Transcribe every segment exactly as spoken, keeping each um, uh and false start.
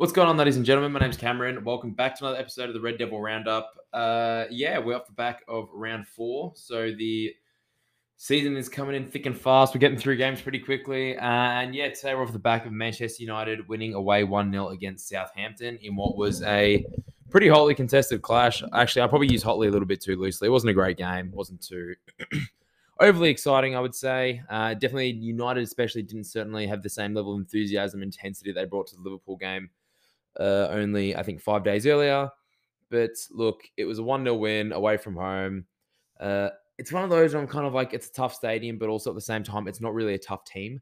What's going on, ladies and gentlemen? My name's Cameron. Welcome back to another episode of the Red Devil Roundup. Uh, yeah, we're off the back of round four. So the season is coming in thick and fast. We're getting through games pretty quickly. Uh, and yeah, today we're off the back of Manchester United winning away one nil against Southampton in what was a pretty hotly contested clash. Actually, I probably use hotly a little bit too loosely. It wasn't a great game. It wasn't too overly exciting, I would say. Uh, definitely United especially didn't certainly have the same level of enthusiasm and intensity they brought to the Liverpool game. Uh, only, I think, five days earlier. But look, it was a one nil win away from home. Uh, it's one of those where I'm kind of like, it's a tough stadium, but also at the same time, it's not really a tough team.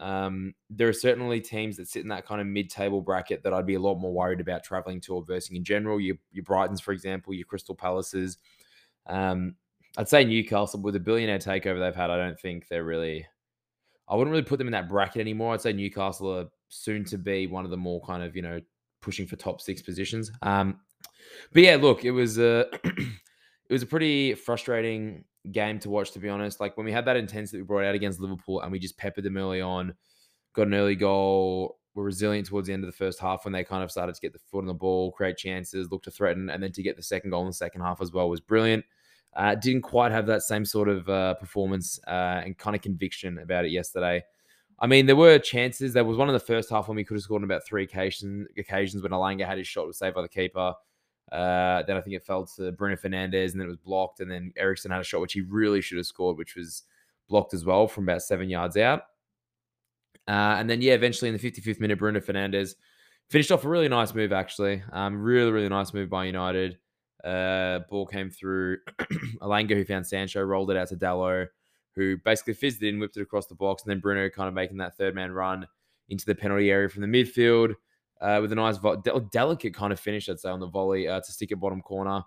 Um, there are certainly teams that sit in that kind of mid-table bracket that I'd be a lot more worried about traveling to or versing in general. Your, your Brightons, for example, your Crystal Palaces. Um, I'd say Newcastle, with the billionaire takeover they've had, I don't think they're really... I wouldn't really put them in that bracket anymore. I'd say Newcastle are soon to be one of the more kind of, you know, pushing for top six positions. Um, but yeah, look, it was a it was a pretty frustrating game to watch, to be honest. Like when we had that intensity that we brought out against Liverpool and we just peppered them early on, got an early goal, were resilient towards the end of the first half when they kind of started to get the foot on the ball, create chances, look to threaten, and then to get the second goal in the second half as well was brilliant. Uh, didn't quite have that same sort of uh, performance uh, and kind of conviction about it yesterday. I mean, there were chances. There was one in the first half when we could have scored on about three occasions, occasions when Alanga had his shot, was saved by the keeper. Uh, then I think it fell to Bruno Fernandes, and then it was blocked. And then Eriksen had a shot, which he really should have scored, which was blocked as well from about seven yards out. Uh, and then, yeah, eventually in the fifty-fifth minute, Bruno Fernandes finished off a really nice move, actually. Um, really, really nice move by United. Uh, ball came through Alanga, who found Sancho, rolled it out to Dalot, who basically fizzed it in, whipped it across the box, and then Bruno kind of making that third-man run into the penalty area from the midfield uh, with a nice, vo- de- delicate kind of finish, I'd say, on the volley uh, to stick at bottom corner.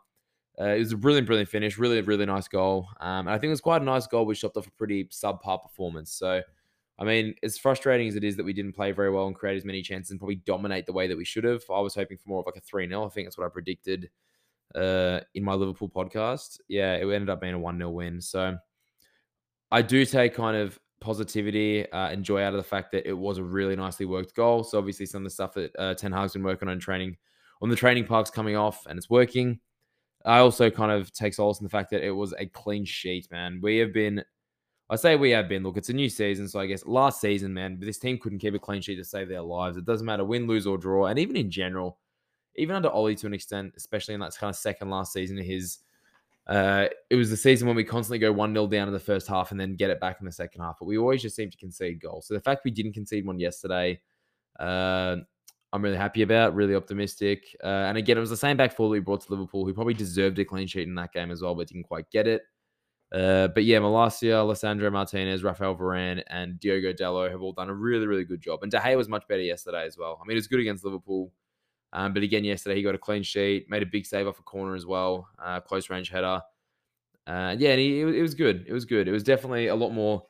Uh, it was a brilliant, brilliant finish, really, really nice goal. Um, and I think it was quite a nice goal, which topped off a pretty subpar performance. So, I mean, as frustrating as it is that we didn't play very well and create as many chances and probably dominate the way that we should have, I was hoping for more of like a three nil. I think that's what I predicted uh, in my Liverpool podcast. Yeah, it ended up being a one nil win. So, I do take kind of positivity uh, and joy out of the fact that it was a really nicely worked goal. So obviously some of the stuff that uh, Ten Hag's been working on training, on the training park's coming off and it's working. I also kind of take solace in the fact that it was a clean sheet, man. We have been, I say we have been, look, it's a new season. So I guess last season, man, this team couldn't keep a clean sheet to save their lives. It doesn't matter win, lose or draw. And even in general, even under Ollie to an extent, especially in that kind of second last season of his, Uh, it was the season when we constantly go one nil down in the first half and then get it back in the second half. But we always just seem to concede goals. So the fact we didn't concede one yesterday, uh, I'm really happy about, really optimistic. Uh, and again, it was the same back four that we brought to Liverpool, who probably deserved a clean sheet in that game as well, but didn't quite get it. Uh, but yeah, Malacia, Alessandro Martinez, Rafael Varane, and Diogo Dalot have all done a really, really good job. And De Gea was much better yesterday as well. I mean, it was good against Liverpool. Um, but again, yesterday he got a clean sheet, made a big save off a corner as well, uh, close range header. Uh, yeah, and he, it was good. It was good. It was definitely a lot more.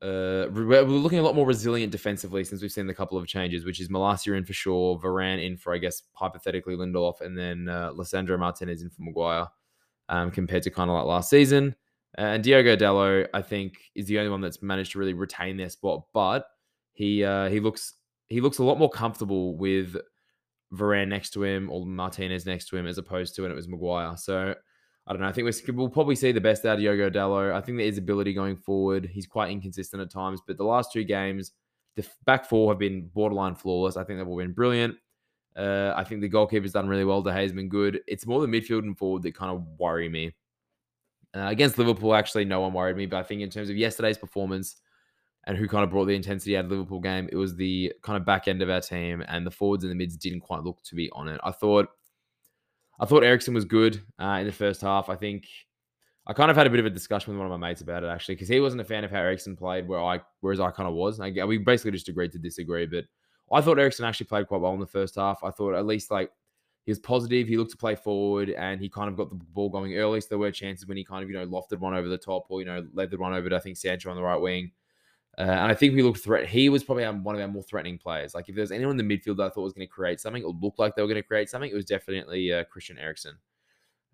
Uh, we're looking a lot more resilient defensively since we've seen the couple of changes, which is Malacia in for sure, Varane in for, I guess, hypothetically Lindelof, and then uh, Alessandro Martinez in for Maguire, um, compared to kind of like last season. And Diogo Dalot, I think, is the only one that's managed to really retain their spot, but he uh, he looks he looks a lot more comfortable with Varane next to him or Martinez next to him as opposed to when it was Maguire. So I don't know. I think we'll probably see the best out of Diogo Dalot. I think there is ability going forward. He's quite inconsistent at times, but the last two games, the back four have been borderline flawless. I think they've all been brilliant. Uh, I think the goalkeeper's done really well. De Gea's been good. It's more the midfield and forward that kind of worry me. Uh, against Liverpool, actually, no one worried me, but I think in terms of yesterday's performance, and who kind of brought the intensity out of the Liverpool game, it was the kind of back end of our team, and the forwards and the mids didn't quite look to be on it. I thought I thought Eriksen was good uh, in the first half. I think I kind of had a bit of a discussion with one of my mates about it, actually, because he wasn't a fan of how Eriksen played, where I, whereas I kind of was. I, we basically just agreed to disagree, but I thought Eriksen actually played quite well in the first half. I thought at least, like, he was positive. He looked to play forward, and he kind of got the ball going early, so there were chances when he kind of, you know, lofted one over the top or, you know, leathered one over to, I think, Sancho on the right wing. Uh, and I think we looked threat. He was probably one of our more threatening players. Like if there was anyone in the midfield that I thought was going to create something, or looked like they were going to create something, it was definitely uh, Christian Eriksen.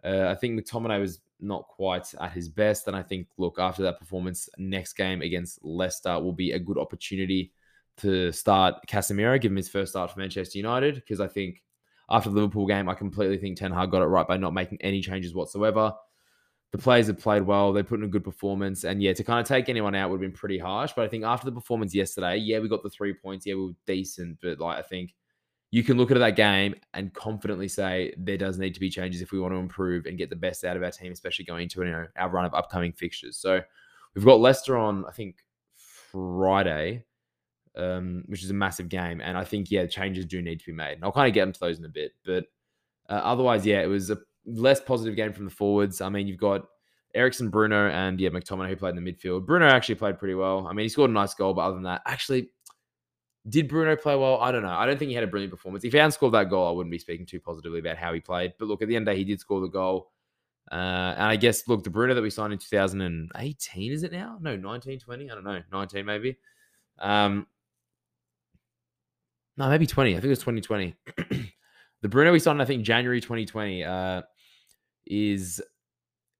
Uh, I think McTominay was not quite at his best, and I think look after that performance, next game against Leicester will be a good opportunity to start Casemiro, give him his first start for Manchester United, because I think after the Liverpool game, I completely think Ten Hag got it right by not making any changes whatsoever. The players have played well. They put in a good performance. And yeah, to kind of take anyone out would have been pretty harsh. But I think after the performance yesterday, yeah, we got the three points. Yeah, we were decent. But like, I think you can look at that game and confidently say there does need to be changes if we want to improve and get the best out of our team, especially going into, you know, our run of upcoming fixtures. So we've got Leicester on, I think, Friday, um, which is a massive game. And I think, yeah, changes do need to be made. And I'll kind of get into those in a bit. But uh, otherwise, yeah, it was a less positive game from the forwards. I mean, you've got Eriksen, Bruno, and yeah, McTominay, who played in the midfield. Bruno actually played pretty well. I mean, he scored a nice goal, but other than that, actually, did Bruno play well? I don't know. I don't think he had a brilliant performance. If he hadn't scored that goal, I wouldn't be speaking too positively about how he played. But look, at the end of the day, he did score the goal. Uh, and I guess, look, the Bruno that we signed in two thousand eighteen, is it now? No, nineteen, twenty? I don't know. nineteen, maybe. Um, no, maybe twenty. I think it was twenty twenty. The Bruno we signed, I think, January twenty twenty, uh, is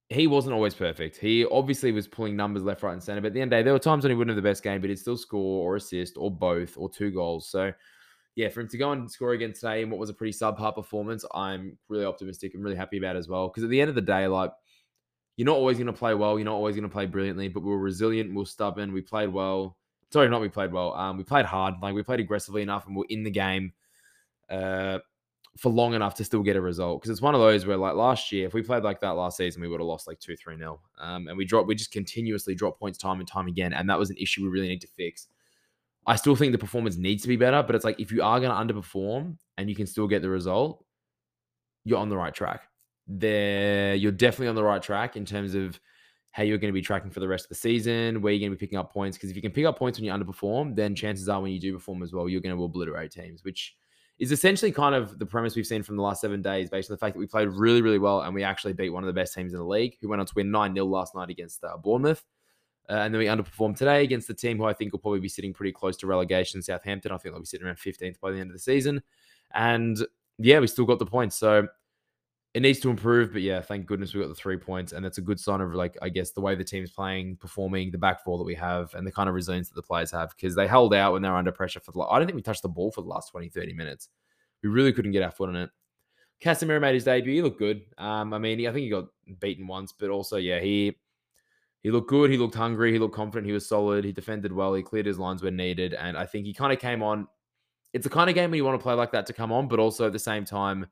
he wasn't always perfect. He obviously was pulling numbers left, right, and center. But at the end of the day, there were times when he wouldn't have the best game, but he'd still score or assist or both or two goals. So, yeah, for him to go and score again today in what was a pretty subpar performance, I'm really optimistic and really happy about as well. Because at the end of the day, like, you're not always going to play well. You're not always going to play brilliantly, but we were resilient. We were stubborn. We played well. Sorry, not we played well. Um, we played hard. Like, we played aggressively enough and we were in the game. Uh... for long enough to still get a result. Because it's one of those where, like, last year, if we played like that last season, we would have lost like two, three nil. Um, and we dropped, we just continuously dropped points time and time again. And that was an issue we really need to fix. I still think the performance needs to be better, but it's like, if you are going to underperform and you can still get the result, you're on the right track. There, you're definitely on the right track in terms of how you're going to be tracking for the rest of the season, where you're going to be picking up points. Because if you can pick up points when you underperform, then chances are when you do perform as well, you're going to obliterate teams, which is essentially kind of the premise we've seen from the last seven days based on the fact that we played really, really well and we actually beat one of the best teams in the league who went on to win nine nil last night against uh, Bournemouth. Uh, and then we underperformed today against the team who I think will probably be sitting pretty close to relegation, Southampton. I think they'll be sitting around fifteenth by the end of the season. And yeah, we still got the points. So it needs to improve. But yeah, thank goodness we got the three points. And that's a good sign of, like, I guess, the way the team's playing, performing, the back four that we have, and the kind of resilience that the players have, because they held out when they were under pressure. for the, I don't think we touched the ball for the last twenty, thirty minutes. We really couldn't get our foot on it. Casemiro made his debut. He looked good. Um, I mean, he, I think he got beaten once, but also, yeah, he he looked good. He looked hungry. He looked confident. He was solid. He defended well. He cleared his lines when needed. And I think he kind of came on. It's the kind of game when you want to play like that to come on, but also at the same time,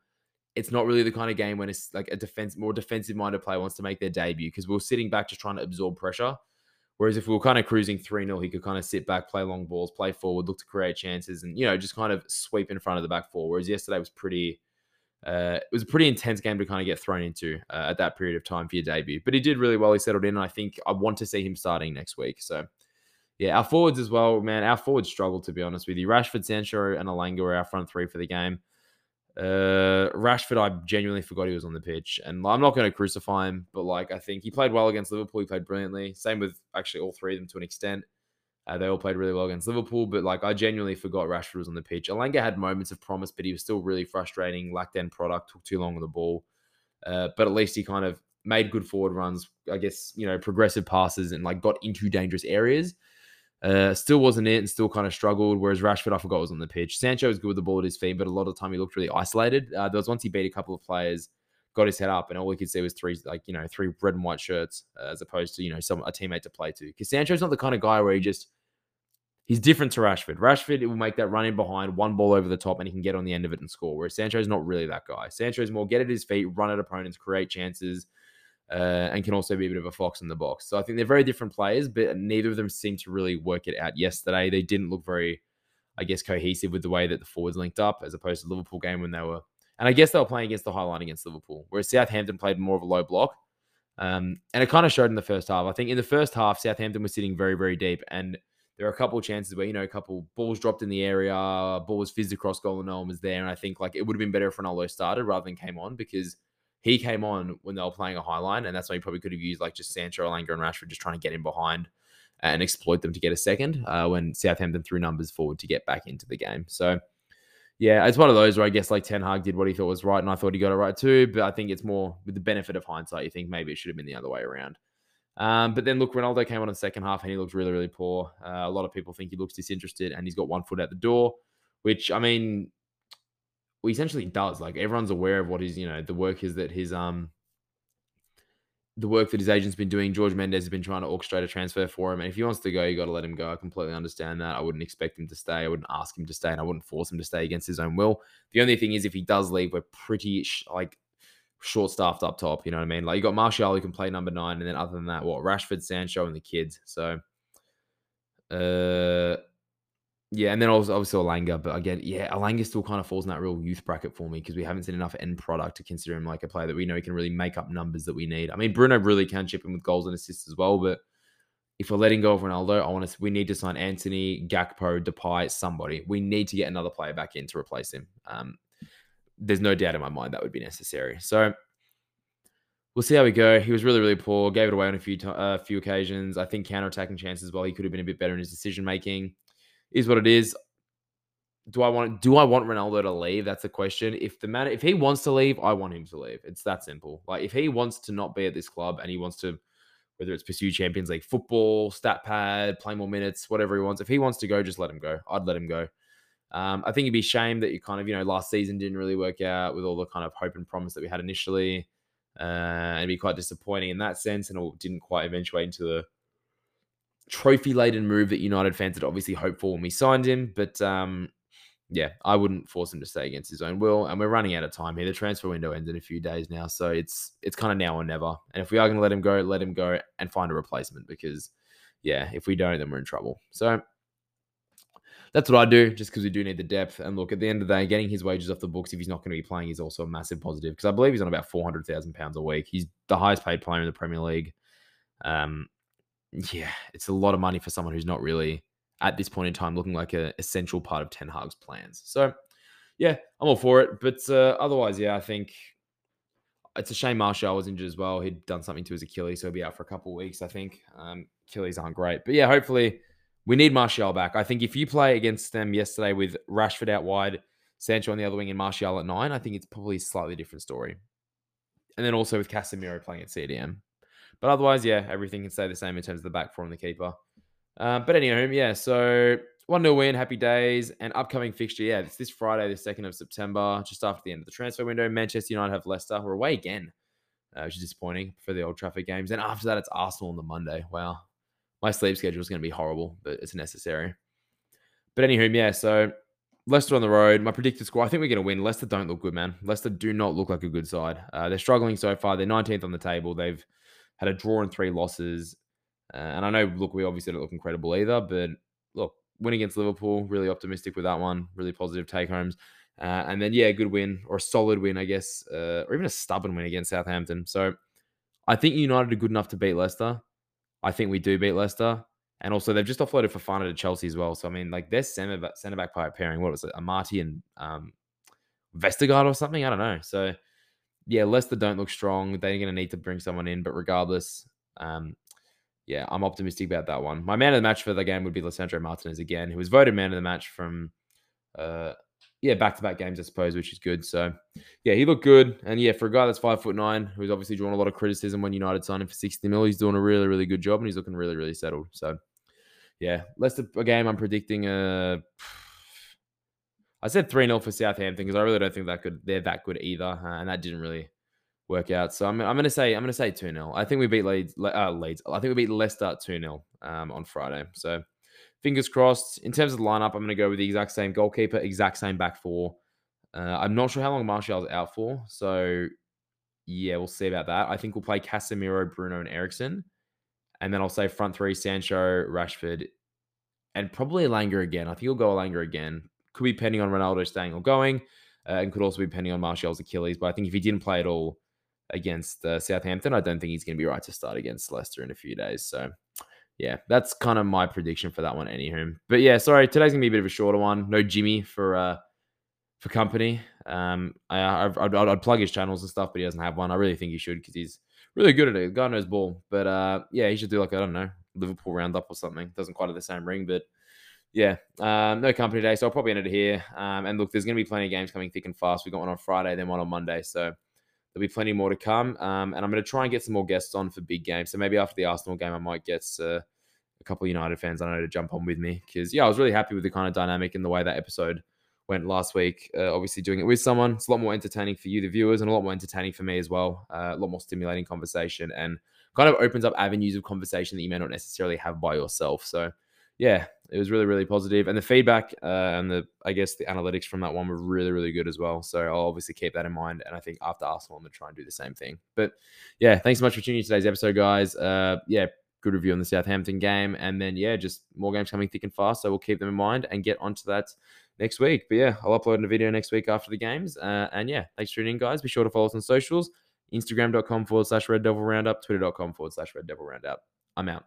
it's not really the kind of game when it's like a defense, more defensive-minded player wants to make their debut, because we we're sitting back just trying to absorb pressure. Whereas if we were kind of cruising three nil, he could kind of sit back, play long balls, play forward, look to create chances, and, you know, just kind of sweep in front of the back four. Whereas yesterday was pretty, uh, it was a pretty intense game to kind of get thrown into uh, at that period of time for your debut. But he did really well. He settled in, and I think I want to see him starting next week. So, yeah, our forwards as well, man. Our forwards struggled, to be honest with you. Rashford, Sancho, and Alanga were our front three for the game. Uh, Rashford, I genuinely forgot he was on the pitch, and I'm not going to crucify him, but like, I think he played well against Liverpool. He played brilliantly. Same with actually all three of them to an extent. Uh, they all played really well against Liverpool, but like, I genuinely forgot Rashford was on the pitch. Elanga had moments of promise, but he was still really frustrating. Lacked end product, took too long on the ball. Uh, but at least he kind of made good forward runs, I guess, you know, progressive passes, and like got into dangerous areas. Uh, still wasn't it and still kind of struggled, whereas Rashford, I forgot, was on the pitch. Sancho was good with the ball at his feet, but a lot of the time he looked really isolated. Uh, there was once he beat a couple of players, got his head up, and all we could see was three, like, you know, three red and white shirts uh, as opposed to, you know, some a teammate to play to. Because Sancho's not the kind of guy where he just, he's different to Rashford. Rashford, it will make that run in behind, one ball over the top, and he can get on the end of it and score, whereas Sancho's not really that guy. Sancho's more get at his feet, run at opponents, create chances, Uh, and can also be a bit of a fox in the box. So I think they're very different players, but neither of them seemed to really work it out yesterday. They didn't look very, I guess, cohesive with the way that the forwards linked up, as opposed to the Liverpool game when they were, and I guess they were playing against the high line against Liverpool, whereas Southampton played more of a low block. Um, and it kind of showed in the first half. I think in the first half, Southampton was sitting very, very deep, and there are a couple of chances where, you know, a couple balls dropped in the area, ball was fizzed across goal and no one was there. And I think, like, it would have been better if Ronaldo started rather than came on, because he came on when they were playing a high line, and that's why he probably could have used, like, just Sancho, Alanga, and Rashford, just trying to get in behind and exploit them to get a second uh, when Southampton threw numbers forward to get back into the game. So, yeah, it's one of those where I guess, like, Ten Hag did what he thought was right, and I thought he got it right too, but I think it's more with the benefit of hindsight. You think maybe it should have been the other way around. Um, but then, look, Ronaldo came on in the second half and he looked really, really poor. Uh, a lot of people think he looks disinterested and he's got one foot out the door, which, I mean, well, essentially does. Like, everyone's aware of what his, you know, the work is that his, um, the work that his agent's been doing. George Mendes has been trying to orchestrate a transfer for him. And if he wants to go, you got to let him go. I completely understand that. I wouldn't expect him to stay. I wouldn't ask him to stay and I wouldn't force him to stay against his own will. The only thing is, if he does leave, we're pretty, like, short-staffed up top, you know what I mean? Like, you got Martial, who can play number nine, and then other than that, what? Rashford, Sancho, and the kids. So, uh, yeah, and then also, obviously Alanga, but again, yeah, Alanga still kind of falls in that real youth bracket for me because we haven't seen enough end product to consider him like a player that we know he can really make up numbers that we need. I mean, Bruno really can chip in with goals and assists as well, but if we're letting go of Ronaldo, I want to. We need to sign Anthony, Gakpo, Depay, somebody. We need to get another player back in to replace him. Um, There's no doubt in my mind that would be necessary. So we'll see how we go. He was really, really poor. Gave it away on a few uh, few occasions. I think counter-attacking chances, well, he could have been a bit better in his decision-making. Is what it is. Do I want do I want Ronaldo to leave? That's the question. If the man, if he wants to leave, I want him to leave. It's that simple. Like, if he wants to not be at this club and he wants to, whether it's pursue Champions League football, stat pad, play more minutes, whatever he wants. If he wants to go, just let him go. I'd let him go. Um, I think it'd be a shame that you kind of, you know, last season didn't really work out with all the kind of hope and promise that we had initially. Uh, and it'd be quite disappointing in that sense. And it didn't quite eventuate into the trophy-laden move that United fans had obviously hoped for when we signed him. But, um, yeah, I wouldn't force him to stay against his own will. And we're running out of time here. The transfer window ends in a few days now. So it's, it's kind of now or never. And if we are going to let him go, let him go and find a replacement. Because, yeah, if we don't, then we're in trouble. So that's what I do, just because we do need the depth. And look, at the end of the day, getting his wages off the books, if he's not going to be playing, is also a massive positive, because I believe he's on about four hundred thousand pounds a week. He's the highest paid player in the Premier League. Um, yeah, it's a lot of money for someone who's not really, at this point in time, looking like an essential part of Ten Hag's plans. So, yeah, I'm all for it. But uh, otherwise, yeah, I think it's a shame Martial was injured as well. He'd done something to his Achilles, so he'll be out for a couple of weeks, I think. Um, Achilles aren't great. But, yeah, hopefully we need Martial back. I think if you play against them yesterday with Rashford out wide, Sancho on the other wing, and Martial at nine, I think it's probably a slightly different story. And then also with Casemiro playing at C D M. But otherwise, yeah, everything can stay the same in terms of the back four and the keeper. Uh, but anywho, yeah, so one nil win, happy days. And upcoming fixture, yeah, it's this Friday, the second of September, just after the end of the transfer window. Manchester United have Leicester. We're away again, uh, which is disappointing for the Old Trafford games. And after that, it's Arsenal on the Monday. Wow. My sleep schedule is going to be horrible, but it's necessary. But anywho, yeah, so Leicester on the road. My predicted score, I think we're going to win. Leicester don't look good, man. Leicester do not look like a good side. Uh, they're struggling so far. They're nineteenth on the table. They've had a draw and three losses. Uh, and I know, look, we obviously don't look incredible either, but look, win against Liverpool, really optimistic with that one. Really positive take-homes. Uh, and then, yeah, a good win, or a solid win, I guess, uh, or even a stubborn win against Southampton. So I think United are good enough to beat Leicester. I think we do beat Leicester. And also, they've just offloaded Fofana to Chelsea as well. So, I mean, like, their centre-back centre-back pairing, what was it, Amati and um, Vestergaard or something? I don't know. So, yeah, Leicester don't look strong. They're going to need to bring someone in. But regardless, um, yeah, I'm optimistic about that one. My man of the match for the game would be Alessandro Martinez again, who was voted man of the match from, uh, yeah, back-to-back games, I suppose, which is good. So, yeah, he looked good. And, yeah, for a guy that's five foot nine, who's obviously drawn a lot of criticism when United signed him for sixty mil, he's doing a really, really good job, and he's looking really, really settled. So, yeah, Leicester, a game I'm predicting. Uh, I said three nil for Southampton because I really don't think that could, they're that good either, uh, and that didn't really work out. So, I'm, I'm going to say I'm going to say two nil. I think we beat Leeds. Uh, Leeds. I think we beat Leicester two nil um, on Friday. So, fingers crossed. In terms of the lineup, I'm going to go with the exact same goalkeeper, exact same back four. Uh, I'm not sure how long Martial's out for. So, yeah, we'll see about that. I think we'll play Casemiro, Bruno, and Eriksen. And then I'll say front three, Sancho, Rashford, and probably Alanga again. I think he'll go Alanga again. Could be depending on Ronaldo staying or going, uh, and could also be depending on Martial's Achilles. But I think if he didn't play at all against uh, Southampton, I don't think he's going to be right to start against Leicester in a few days. So, yeah, that's kind of my prediction for that one, anywho. But yeah, sorry, today's going to be a bit of a shorter one. No Jimmy for uh, for company. Um, I, I, I'd, I'd plug his channels and stuff, but he doesn't have one. I really think he should because he's really good at it. God knows ball. But uh, yeah, he should do like, I don't know, Liverpool roundup or something. Doesn't quite have the same ring, but yeah, um, no company today. So I'll probably end it here. Um, and look, there's going to be plenty of games coming thick and fast. We got one on Friday, then one on Monday. So There'll be plenty more to come. Um, and I'm going to try and get some more guests on for big games. So maybe after the Arsenal game, I might get uh, a couple of United fans I know to jump on with me. Because, yeah, I was really happy with the kind of dynamic and the way that episode went last week. Uh, obviously, doing it with someone, it's a lot more entertaining for you, the viewers, and a lot more entertaining for me as well. Uh, a lot more stimulating conversation, and kind of opens up avenues of conversation that you may not necessarily have by yourself. So, yeah, it was really, really positive. And the feedback uh, and the, I guess, the analytics from that one were really, really good as well. So I'll obviously keep that in mind. And I think after Arsenal, I'm going to try and do the same thing. But yeah, thanks so much for tuning in today's episode, guys. Uh, yeah, good review on the Southampton game. And then, yeah, just more games coming thick and fast. So we'll keep them in mind and get onto that next week. But yeah, I'll upload a video next week after the games. Uh, and yeah, thanks for tuning in, guys. Be sure to follow us on socials, Instagram dot com forward slash Red Devil Roundup, Twitter dot com forward slash Red Devil Roundup. I'm out.